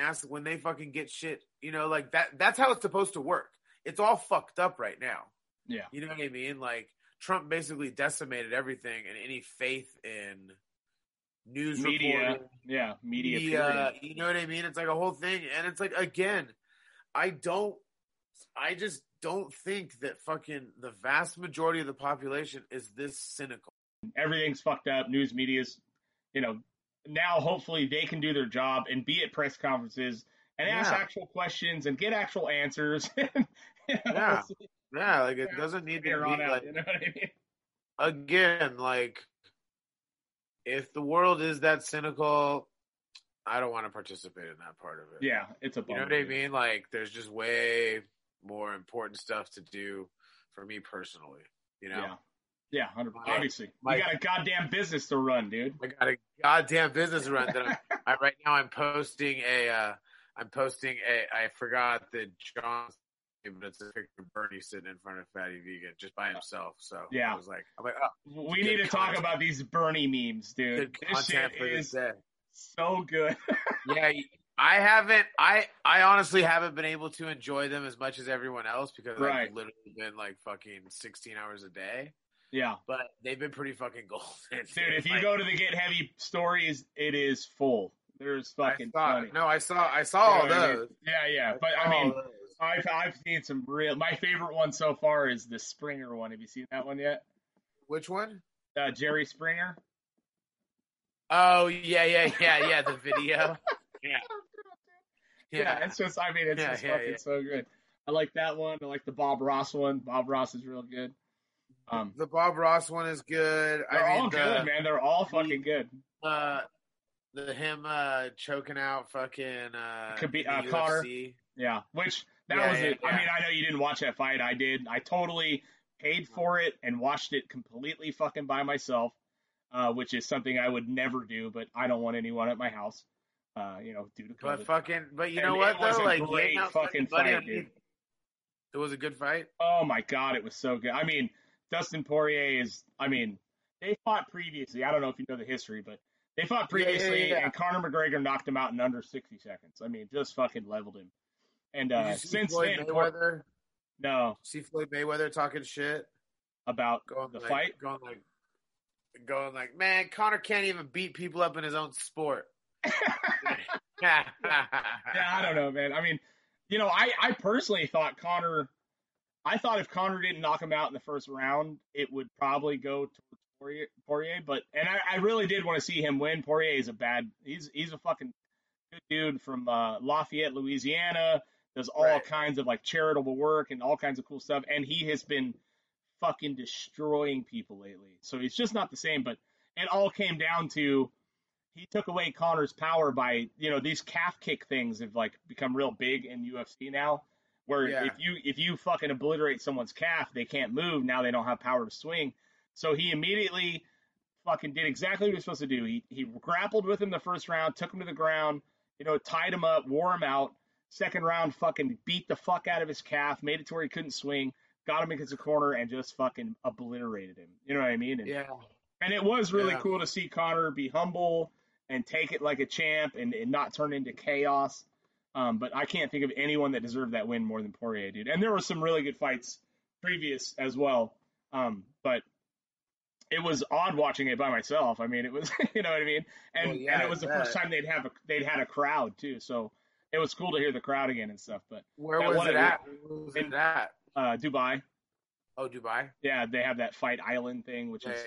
get shit, you know, like that's how it's supposed to work. It's all fucked up right now. Yeah. You know what I mean? Like, Trump basically decimated everything and any faith in news reporting. Yeah. Media. You know what I mean? It's like a whole thing. And it's like, again, I just don't think that fucking the vast majority of the population is this cynical. Everything's fucked up. News media's, you know, now hopefully they can do their job and be at press conferences and ask actual questions and get actual answers. You know, like it doesn't need to be like, you know what I mean? Again, like if the world is that cynical, I don't want to participate in that part of it. Yeah, it's a bummer. You know what I mean? Like there's just way more important stuff to do for me personally, you know? Yeah, 100%. Obviously. You got a goddamn business to run, dude. I got a goddamn business to run. Right now I'm posting I forgot the John, but it's a picture of Bernie sitting in front of Fatty Vegan just by himself. So yeah. I'm like, oh. We need to talk about these Bernie memes, dude. This shit is so good. Yeah, I honestly haven't been able to enjoy them as much as everyone else because I've literally been like fucking 16 hours a day. Yeah. But they've been pretty fucking golden. Dude, if you go to the Get Heavy stories, it is full. There's fucking funny. No, I saw all those. Yeah. But I mean, I've seen some real, my favorite one so far is the Springer one. Have you seen that one yet? Which one? Jerry Springer. Oh, yeah. The video. Yeah. Yeah, it's just, I mean, it's just fucking so good. I like that one. I like the Bob Ross one. Bob Ross is real good. The Bob Ross one is good. They're all good, man. They're all fucking good. him choking out fucking Conor. Yeah, which was it. Yeah. I mean, I know you didn't watch that fight. I did. I totally paid for it and watched it completely fucking by myself, which is something I would never do. But I don't want anyone at my house, due to COVID. But you know what though? Like, great fucking fight, dude. It was a good fight. Oh my god, it was so good. I mean, Dustin Poirier is. I mean, they fought previously. I don't know if you know the history, but they fought previously, and Conor McGregor knocked him out in under 60 seconds. I mean, just fucking leveled him. And since Floyd then, Mayweather? No. See Floyd Mayweather talking shit about the fight? Going like, man, Conor can't even beat people up in his own sport. Yeah, I don't know, man. I mean, I personally thought if Conor didn't knock him out in the first round, it would probably go to Poirier. But I really did want to see him win. Poirier is he's a fucking good dude from Lafayette, Louisiana. Does all kinds of like charitable work and all kinds of cool stuff, and he has been fucking destroying people lately. So it's just not the same. But it all came down to he took away Conor's power by these calf kick things have like become real big in UFC now, where if you fucking obliterate someone's calf, they can't move. Now they don't have power to swing. So he immediately fucking did exactly what he was supposed to do. He grappled with him the first round, took him to the ground, tied him up, wore him out. Second round, fucking beat the fuck out of his calf, made it to where he couldn't swing, got him against the corner, and just fucking obliterated him. You know what I mean? And it was really cool to see Conor be humble and take it like a champ and not turn into chaos. But I can't think of anyone that deserved that win more than Poirier, dude. And there were some really good fights previous as well. But it was odd watching it by myself. I mean, it was, you know what I mean? And it was the first time they'd had a crowd too. So it was cool to hear the crowd again and stuff. But where was it at? Dubai. Oh, Dubai. Yeah. They have that fight island thing, which is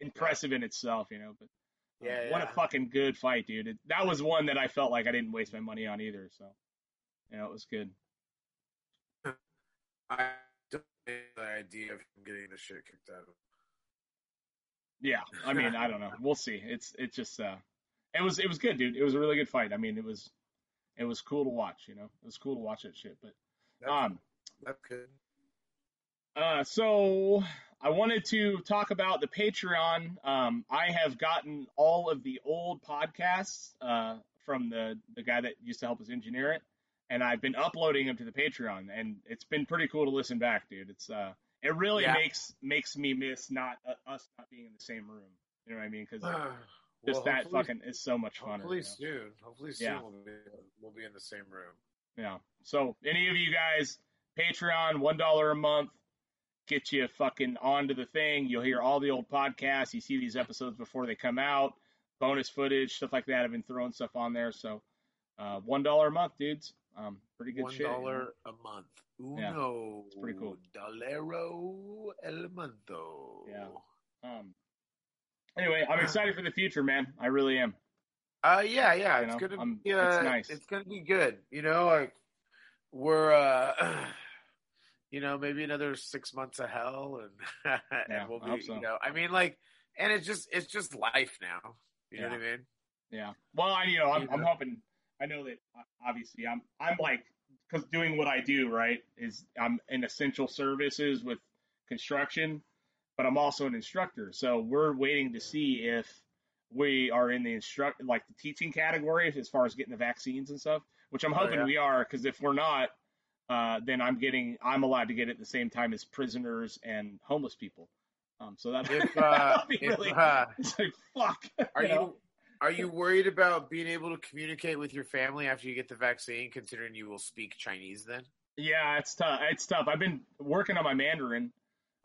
impressive in itself, but what a fucking good fight, dude. That was one that I felt like I didn't waste my money on either. So, it was good. I don't like the idea of getting the shit kicked out of him. Yeah, I mean, I don't know. We'll see. It's just it was good, dude. It was a really good fight. I mean, it was cool to watch. It was cool to watch that shit. But that's good. So I wanted to talk about the Patreon. I have gotten all of the old podcasts from the guy that used to help us engineer it, and I've been uploading them to the Patreon, and it's been pretty cool to listen back, dude. It's It really makes me miss us not being in the same room. You know what I mean? Because that fucking is so much fun. Hopefully soon we'll be in the same room. Yeah. So any of you guys, Patreon, $1 a month, get you fucking onto the thing. You'll hear all the old podcasts. You see these episodes before they come out. Bonus footage, stuff like that. I've been throwing stuff on there. So $1 a month, dudes. Pretty good shit. $1 a month. Uno. It's pretty cool. Dolero el monto. Yeah. Anyway, I'm excited for the future, man. I really am. Yeah. It's nice. It's gonna be good. We're maybe another 6 months of hell, and and we'll be. I hope so. And it's just life now. You know what I mean? Yeah. Well, I'm hoping. I know that obviously I'm like, because doing what I do, right, is I'm in essential services with construction, but I'm also an instructor. So we're waiting to see if we are in the the teaching category as far as getting the vaccines and stuff, which I'm hoping we are, because if we're not, then I'm allowed to get it at the same time as prisoners and homeless people. So that'll be really, it's like, fuck. Are you worried about being able to communicate with your family after you get the vaccine, considering you will speak Chinese then? Yeah, it's tough. I've been working on my Mandarin.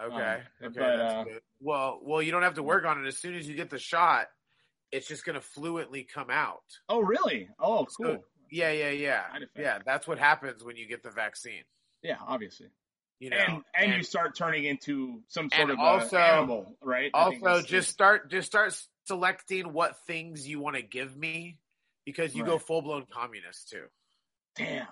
Okay, but, that's good. Well, you don't have to work on it. As soon as you get the shot, it's just going to fluently come out. Oh, really? Oh, cool. So, yeah. Yeah, that's what happens when you get the vaccine. Yeah, obviously. And you start turning into some sort of animal, right? Also, just start selecting what things you want to give me, because you go full blown communist too. Damn!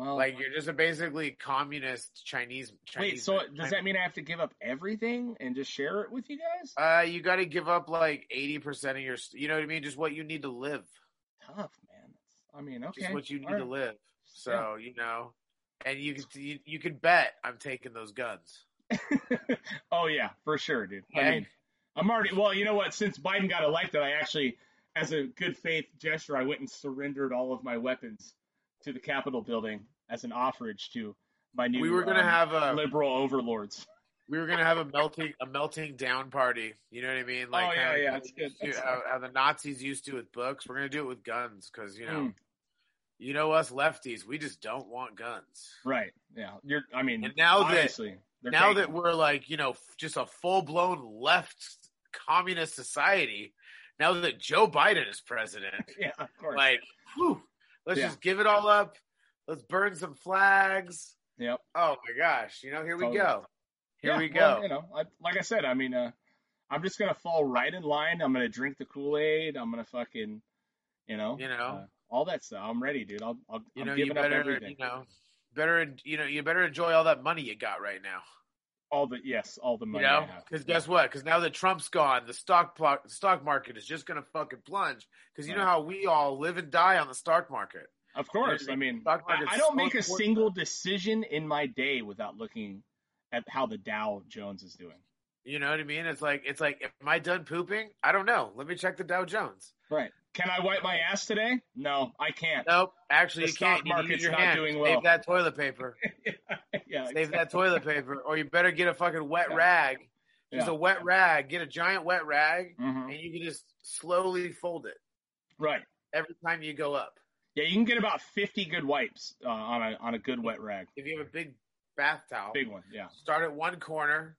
Well, like you're just a basically communist Chinese. Wait, so does that mean I have to give up everything and just share it with you guys? You got to give up like 80% of your, you know what I mean? Just what you need to live. Tough, man. I mean, okay. Just what you need to live. So, yeah. You know, and you can bet I'm taking those guns. Oh yeah, for sure, dude. Yeah. I mean, I'm already, well, you know what? Since Biden got elected, I actually, as a good faith gesture, I went and surrendered all of my weapons to the Capitol building as an offerage to my new liberal overlords. We were gonna have a melting down party. You know what I mean? Like, it's good. How the Nazis used to with books, we're gonna do it with guns because you know us lefties, we just don't want guns. Right? Yeah. Now that we're like, you know, just a full blown left communist society. Now that Joe Biden is president, yeah, of course. Like, whew. Let's just give it all up. Let's burn some flags. Yep. Oh my gosh. You know, here we go. Well, you know, like I said, I mean, I'm just gonna fall right in line. I'm gonna drink the Kool-Aid. I'm gonna fucking, all that stuff. I'm ready, dude. I'm giving up everything. You better enjoy all that money you got right now. All the money. You know, because guess what? Because now that Trump's gone, the stock market is just going to fucking plunge. Because you know how we all live and die on the stock market. Of course. I mean, I don't make a single decision in my day without looking at how the Dow Jones is doing. You know what I mean? It's like, am I done pooping? I don't know. Let me check the Dow Jones. Right. Can I wipe my ass today? No, I can't. Nope. Actually, you can't. The stock market's not doing well. Save that toilet paper. Yeah, save that toilet paper, or you better get a fucking wet rag. Just a wet rag. Get a giant wet rag, and you can just slowly fold it. Right. Every time you go up. Yeah, you can get about 50 good wipes on a good wet rag. If you have a big bath towel. Big one, yeah. Start at one corner,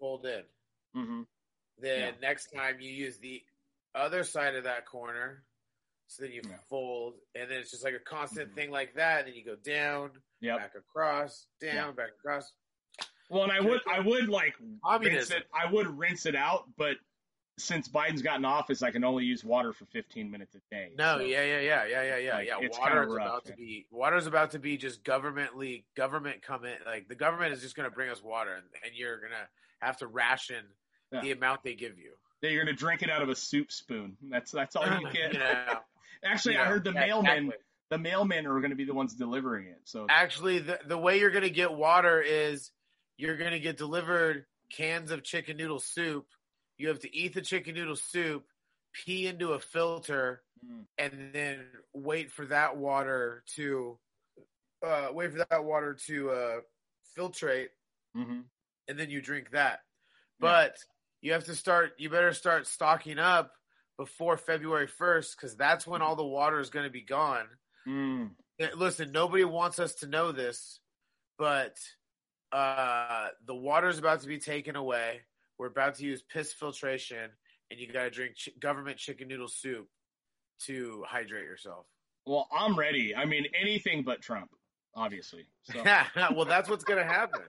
fold in. Mm-hmm. Then next time you use the other side of that corner, so then you fold, and then it's just like a constant thing like that, and then you go down, back across, down, back across. Well, and I would like rinse it. I would rinse it out, but since Biden's gotten office, I can only use water for 15 minutes a day. No, so, yeah. Water's about to be just government come in. Like the government is just going to bring us water, and you're going to have to ration the amount they give you. You're gonna drink it out of a soup spoon. That's all you get. Yeah. Actually, I heard the mailmen are gonna be the ones delivering it. So actually, the way you're gonna get water is you're gonna get delivered cans of chicken noodle soup. You have to eat the chicken noodle soup, pee into a filter, and then wait for that water to filtrate, and then you drink that. But you better start stocking up before February 1st because that's when all the water is going to be gone. Mm. Listen, nobody wants us to know this, but the water is about to be taken away. We're about to use piss filtration, and you got to drink government chicken noodle soup to hydrate yourself. Well, I'm ready. I mean, anything but Trump, obviously. So. Yeah, well, that's what's going to happen.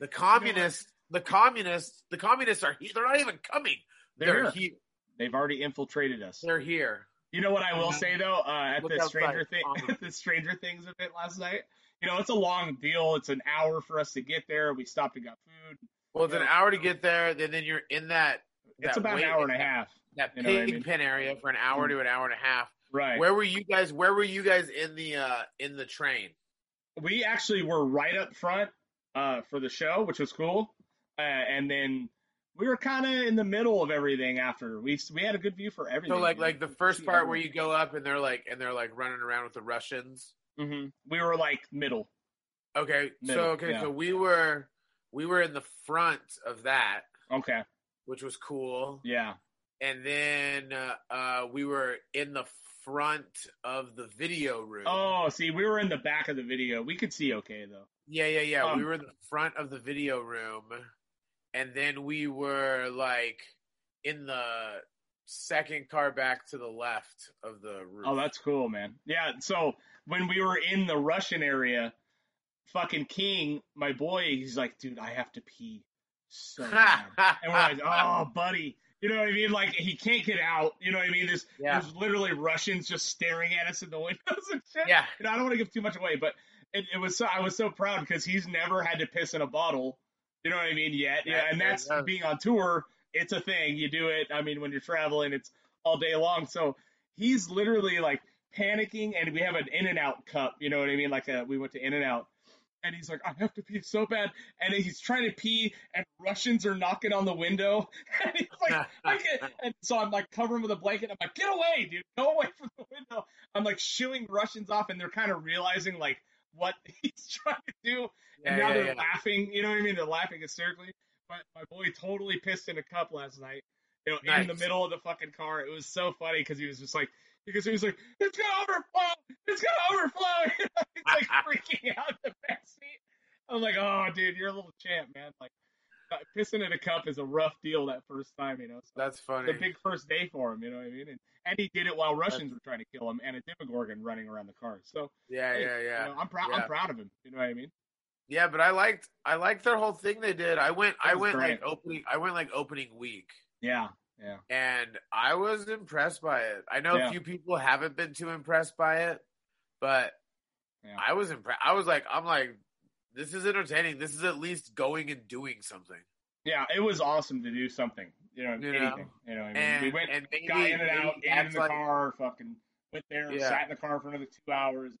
The communists. The communists are here. They're not even coming. They're here. They've already infiltrated us. They're here. You know what I will say though? The Stranger Things event last night. You know, it's a long deal. It's an hour for us to get there. We stopped and got food. Well, it's an hour to get there. Then you're in that. It's about an hour and a half. That pig pen area for an hour to an hour and a half. Right. Where were you guys in the train? We actually were right up front for the show, which was cool. And then we were kind of in the middle of everything after we had a good view for everything. So like the first part where you go up and they're like running around with the Russians. Mm-hmm. We were like middle. Okay. So we were in the front of that. Okay. Which was cool. Yeah. And then we were in the front of the video room. Oh, see, we were in the back of the video. We could see okay though. Yeah. We were in the front of the video room. And then we were, like, in the second car back to the left of the roof. Oh, that's cool, man. Yeah, so when we were in the Russian area, fucking King, my boy, he's like, dude, I have to pee so bad. And we're like, oh, buddy, You know what I mean? Like, he can't get out. You know what I mean? There's literally Russians just staring at us in the windows and shit. Yeah. And I don't want to give too much away, but I was so proud because he's never had to piss in a bottle. You know what I mean? Yet. Yeah. And that's being on tour. It's a thing. You do it. I mean, when you're traveling, it's all day long. So he's literally like panicking, and we have an In-N-Out cup. You know what I mean? Like we went to In-N-Out. And he's like, I have to pee so bad. And he's trying to pee, and Russians are knocking on the window. And he's like, and so I'm like covering him with a blanket. I'm like, get away, dude. Go away from the window. I'm like shooing Russians off, and they're kind of realizing like what he's trying to do. Yeah, and now they're laughing. You know what I mean? They're laughing hysterically. But my boy totally pissed in a cup last night, you know, in the middle of the fucking car. It was so funny because he was just like, because he was like, it's going to overflow. It's going to overflow. You know, he's like freaking out in the backseat. I'm like, oh, dude, you're a little champ, man. Like, pissing in a cup is a rough deal that first time, you know. So that's funny. It's a big first day for him, you know what I mean? And he did it while Russians were trying to kill him and a Demogorgon running around the car. So, yeah. You know, I'm proud of him. You know what I mean? Yeah, but I liked their whole thing they did. I went opening week. Yeah. And I was impressed by it. I know a few people haven't been too impressed by it, but I was impressed. I was like, this is entertaining. This is at least going and doing something. Yeah, it was awesome to do something. You know, anything. You know what I mean? And, we went and maybe, got in and out, in the car, fucking went there, and sat in the car for another 2 hours.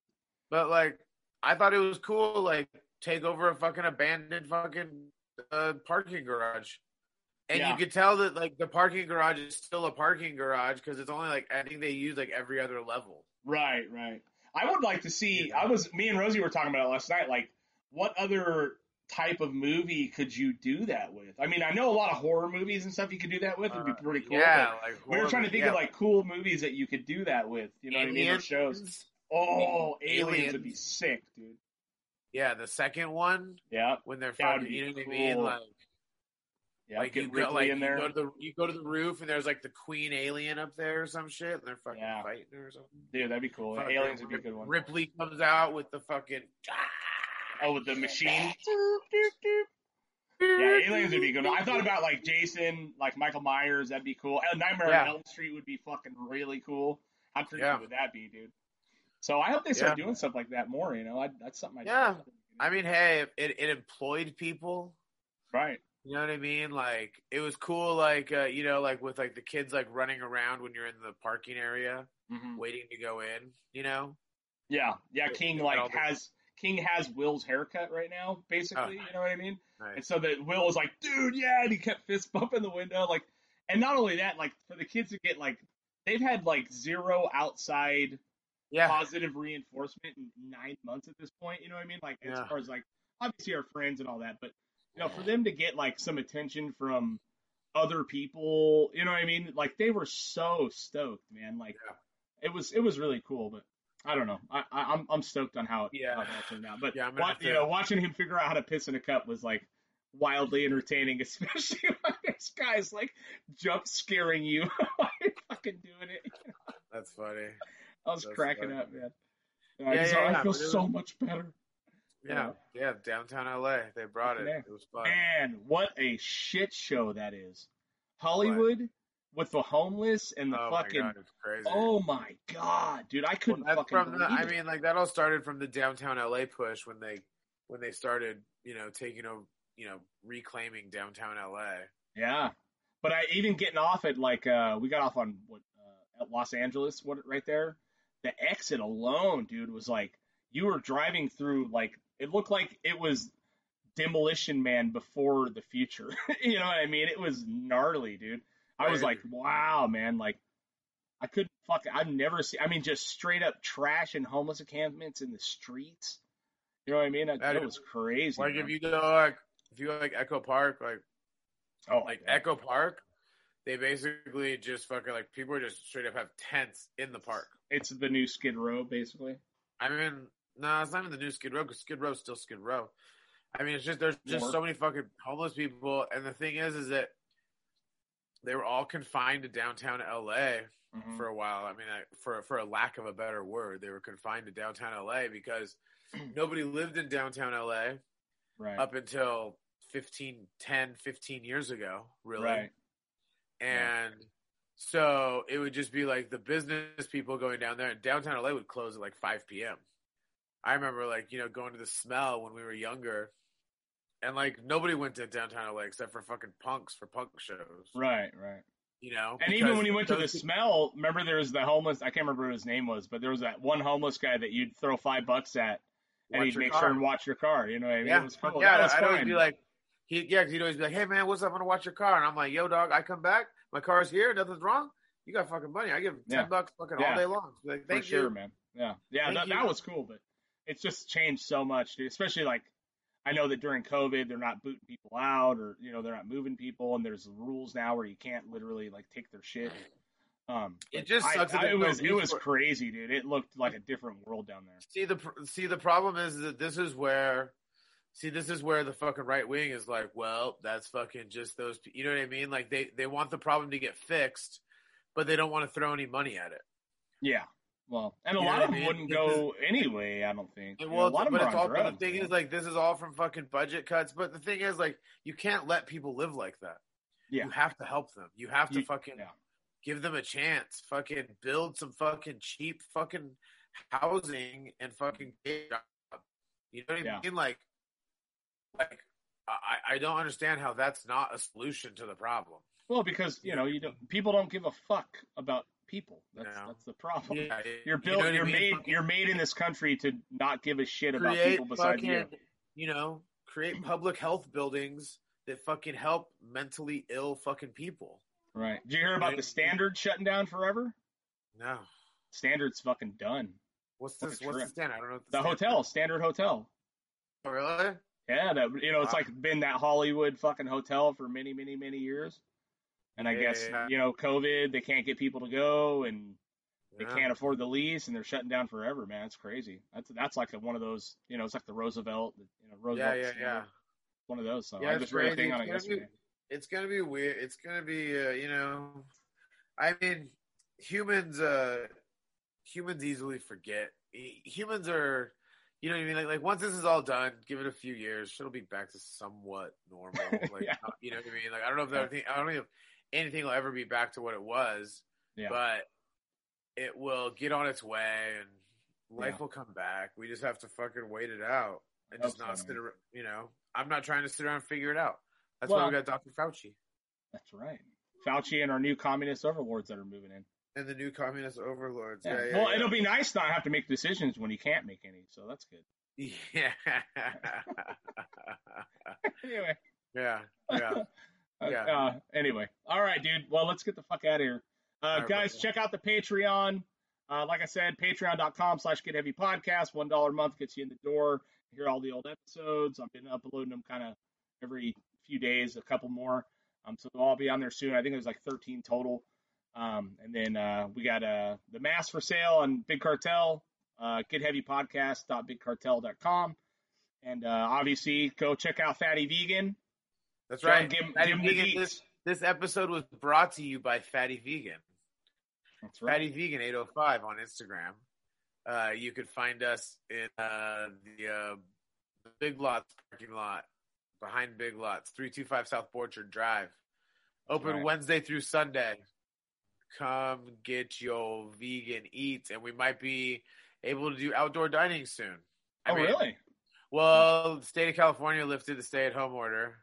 But like, I thought it was cool. Like, take over a fucking abandoned fucking parking garage. And you could tell that, like, the parking garage is still a parking garage because it's only, like, I think they use, like, every other level. Right. I would like to see – me and Rosie were talking about it last night. Like, what other type of movie could you do that with? I mean, I know a lot of horror movies and stuff you could do that with. It would be pretty cool. Yeah. Like we were trying to think of, like, cool movies that you could do that with. You know what I mean? Or shows. Oh, Aliens would be sick, dude. Yeah, the second one. Yeah. When they're fucking eating me like – Yeah, like you go, like in there. You go to the roof and there's like the queen alien up there or some shit, and they're fucking fighting her or something. Dude, that'd be cool. Aliens would be a good one. Ripley comes out with the fucking with the machine. Yeah, Aliens would be good. I thought about like Jason, like Michael Myers. That'd be cool. Nightmare on Elm Street would be fucking really cool. How creepy would that be, dude? So I hope they start doing stuff like that more. You know, that's something. I mean, hey, it employed people, right? You know what I mean? Like, it was cool, like, you know, like, with, like, the kids, like, running around when you're in the parking area, waiting to go in, you know? Yeah, King has Will's haircut right now, basically, you know what I mean? Nice. And so that Will was like, dude, and he kept fist bumping the window, like, and not only that, like, for the kids to get, like, they've had, like, zero outside positive reinforcement in 9 months at this point, you know what I mean? Like, as far as, like, obviously our friends and all that, but you know, for them to get, like, some attention from other people, you know what I mean? Like, they were so stoked, man. Like, it was really cool, but I don't know. I'm stoked on how it turned out. But, watching him figure out how to piss in a cup was, like, wildly entertaining, especially when this guy's, like, jump-scaring you while you're fucking doing it. You know? That's funny. I was cracking up, man. I feel so much better. Yeah, downtown LA. They brought it. It was fun. Man, what a shit show that is. Hollywood with the homeless and the fucking. My God, it's crazy. Oh my God, dude, I couldn't fucking believe it. I mean, like, that all started from the downtown LA push when they started, you know, taking over, you know, reclaiming downtown LA. Yeah, but I even getting off at like we got off on at Los Angeles, right there. The exit alone, dude, was like you were driving through like. It looked like it was Demolition Man before the future. You know what I mean? It was gnarly, dude. I was like, wow, man. Like, I couldn't I've never seen. I mean, just straight up trash and homeless encampments in the streets. You know what I mean? That was crazy. Like, man. If you go, like, Echo Park, like, Echo Park, they basically just fucking, like, people just straight up have tents in the park. It's the new Skid Row, basically. I mean, no, it's not even the new Skid Row, because Skid Row's still Skid Row. I mean, it's just there's just so many fucking homeless people, and the thing is that they were all confined to downtown LA for a while. I mean, for a lack of a better word, they were confined to downtown LA because nobody lived in downtown LA up until 15 years ago, really. Right. And so it would just be like the business people going down there, and downtown LA would close at like 5 p.m. I remember like, you know, going to the Smell when we were younger, and like nobody went to downtown LA except for fucking punks for punk shows. Right, right. You know, and even when you went to the Smell, remember there was the homeless, I can't remember what his name was, but there was that one homeless guy that you'd throw $5 at and he'd make sure and watch your car. You know what I mean? Yeah, it was cool. Yeah, I'd always be like, he'd always be like, hey man, what's up? I'm gonna watch your car. And I'm like, yo dog, I come back, my car's here, nothing's wrong. You got fucking money. I give $10 fucking all day long. Like, thank you. For sure, man. Yeah. Yeah, that was cool, but it's just changed so much, dude. Especially like, I know that during COVID, they're not booting people out, or, you know, they're not moving people, and there's rules now where you can't literally like take their shit. It just sucks. It was crazy, dude. It looked like a different world down there. See, the problem is that this is where the fucking right wing is like, well, that's fucking just those, you know what I mean? Like they want the problem to get fixed, but they don't want to throw any money at it. Yeah. Well, and a lot of them wouldn't go anyway, I don't think. And well, you know, the thing is, like, this is all from fucking budget cuts. But the thing is, like, you can't let people live like that. Yeah. You have to help them. You have to fucking give them a chance. Fucking build some fucking cheap fucking housing and fucking get a job. You know what I mean? Like I don't understand how that's not a solution to the problem. Well, because, you know, people don't give a fuck about people. That's the problem. Yeah, you're built. You know you're made. You're made in this country to not give a shit about people beside you. You know, create public health buildings that fucking help mentally ill fucking people. Right? Did you hear about the Standard shutting down forever? No. Standard's fucking done. What's this? What's the Standard? I don't know. The hotel, Standard Hotel. Oh, really? Yeah. That it's like been that Hollywood fucking hotel for many, many, many years. And I guess, you know, COVID, they can't get people to go, and they can't afford the lease, and they're shutting down forever, man. It's crazy. That's like one of those, you know, it's like the Roosevelt, you know, one of those. So I just read a thing on it yesterday. It's going to be weird. It's going to be, you know, I mean, humans easily forget. Humans are, you know what I mean? Like once this is all done, give it a few years, it'll be back to somewhat normal. Like, you know what I mean? Like, I don't know if anything will ever be back to what it was, but it will get on its way, and life will come back. We just have to fucking wait it out and just not sit around, you know. I'm not trying to sit around and figure it out. That's why we got Dr. Fauci. That's right. Fauci and our new communist overlords that are moving in. And the new communist overlords. Yeah. Well, it'll be nice not have to make decisions when you can't make any, so that's good. Yeah. Anyway. Yeah, yeah. Anyway. All right, dude. Well, let's get the fuck out of here. Guys, check out the Patreon. Like I said, patreon.com/Get Heavy Podcast. $1 a month gets you in the door. You hear all the old episodes. I've been uploading them kind of every few days, a couple more. So they'll all be on there soon. I think there's like 13 total. And then we got the mask for sale on Big Cartel, getheavypodcast.bigcartel.com. And obviously, go check out Fatty Vegan. That's John, right. Fatty Vegan, this episode was brought to you by Fatty Vegan. That's right. Fatty Vegan 805 on Instagram. You could find us in the Big Lots parking lot, behind Big Lots, 325 South Borchard Drive. Open Wednesday through Sunday. Come get your vegan eats, and we might be able to do outdoor dining soon. I mean, really? Well, the state of California lifted the stay-at-home order.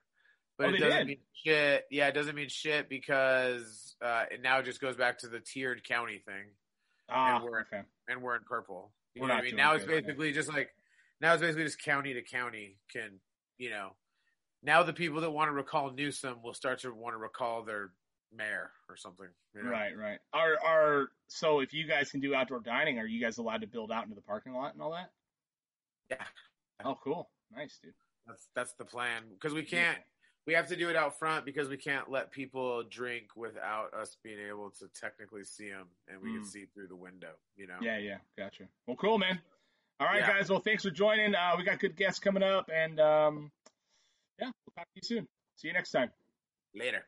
But it doesn't mean shit. Yeah, it doesn't mean shit because it now just goes back to the tiered county thing. And we're in purple. You know what I mean? Now it's basically just like, county to county can, you know. Now the people that want to recall Newsom will start to want to recall their mayor or something. You know? Right, right. So if you guys can do outdoor dining, are you guys allowed to build out into the parking lot and all that? Yeah. Oh, cool. Nice, dude. That's the plan. Because we can't. We have to do it out front because we can't let people drink without us being able to technically see them, and we can see through the window, you know? Yeah, yeah. Gotcha. Well, cool, man. All right, guys. Well, thanks for joining. We got good guests coming up, and we'll talk to you soon. See you next time. Later.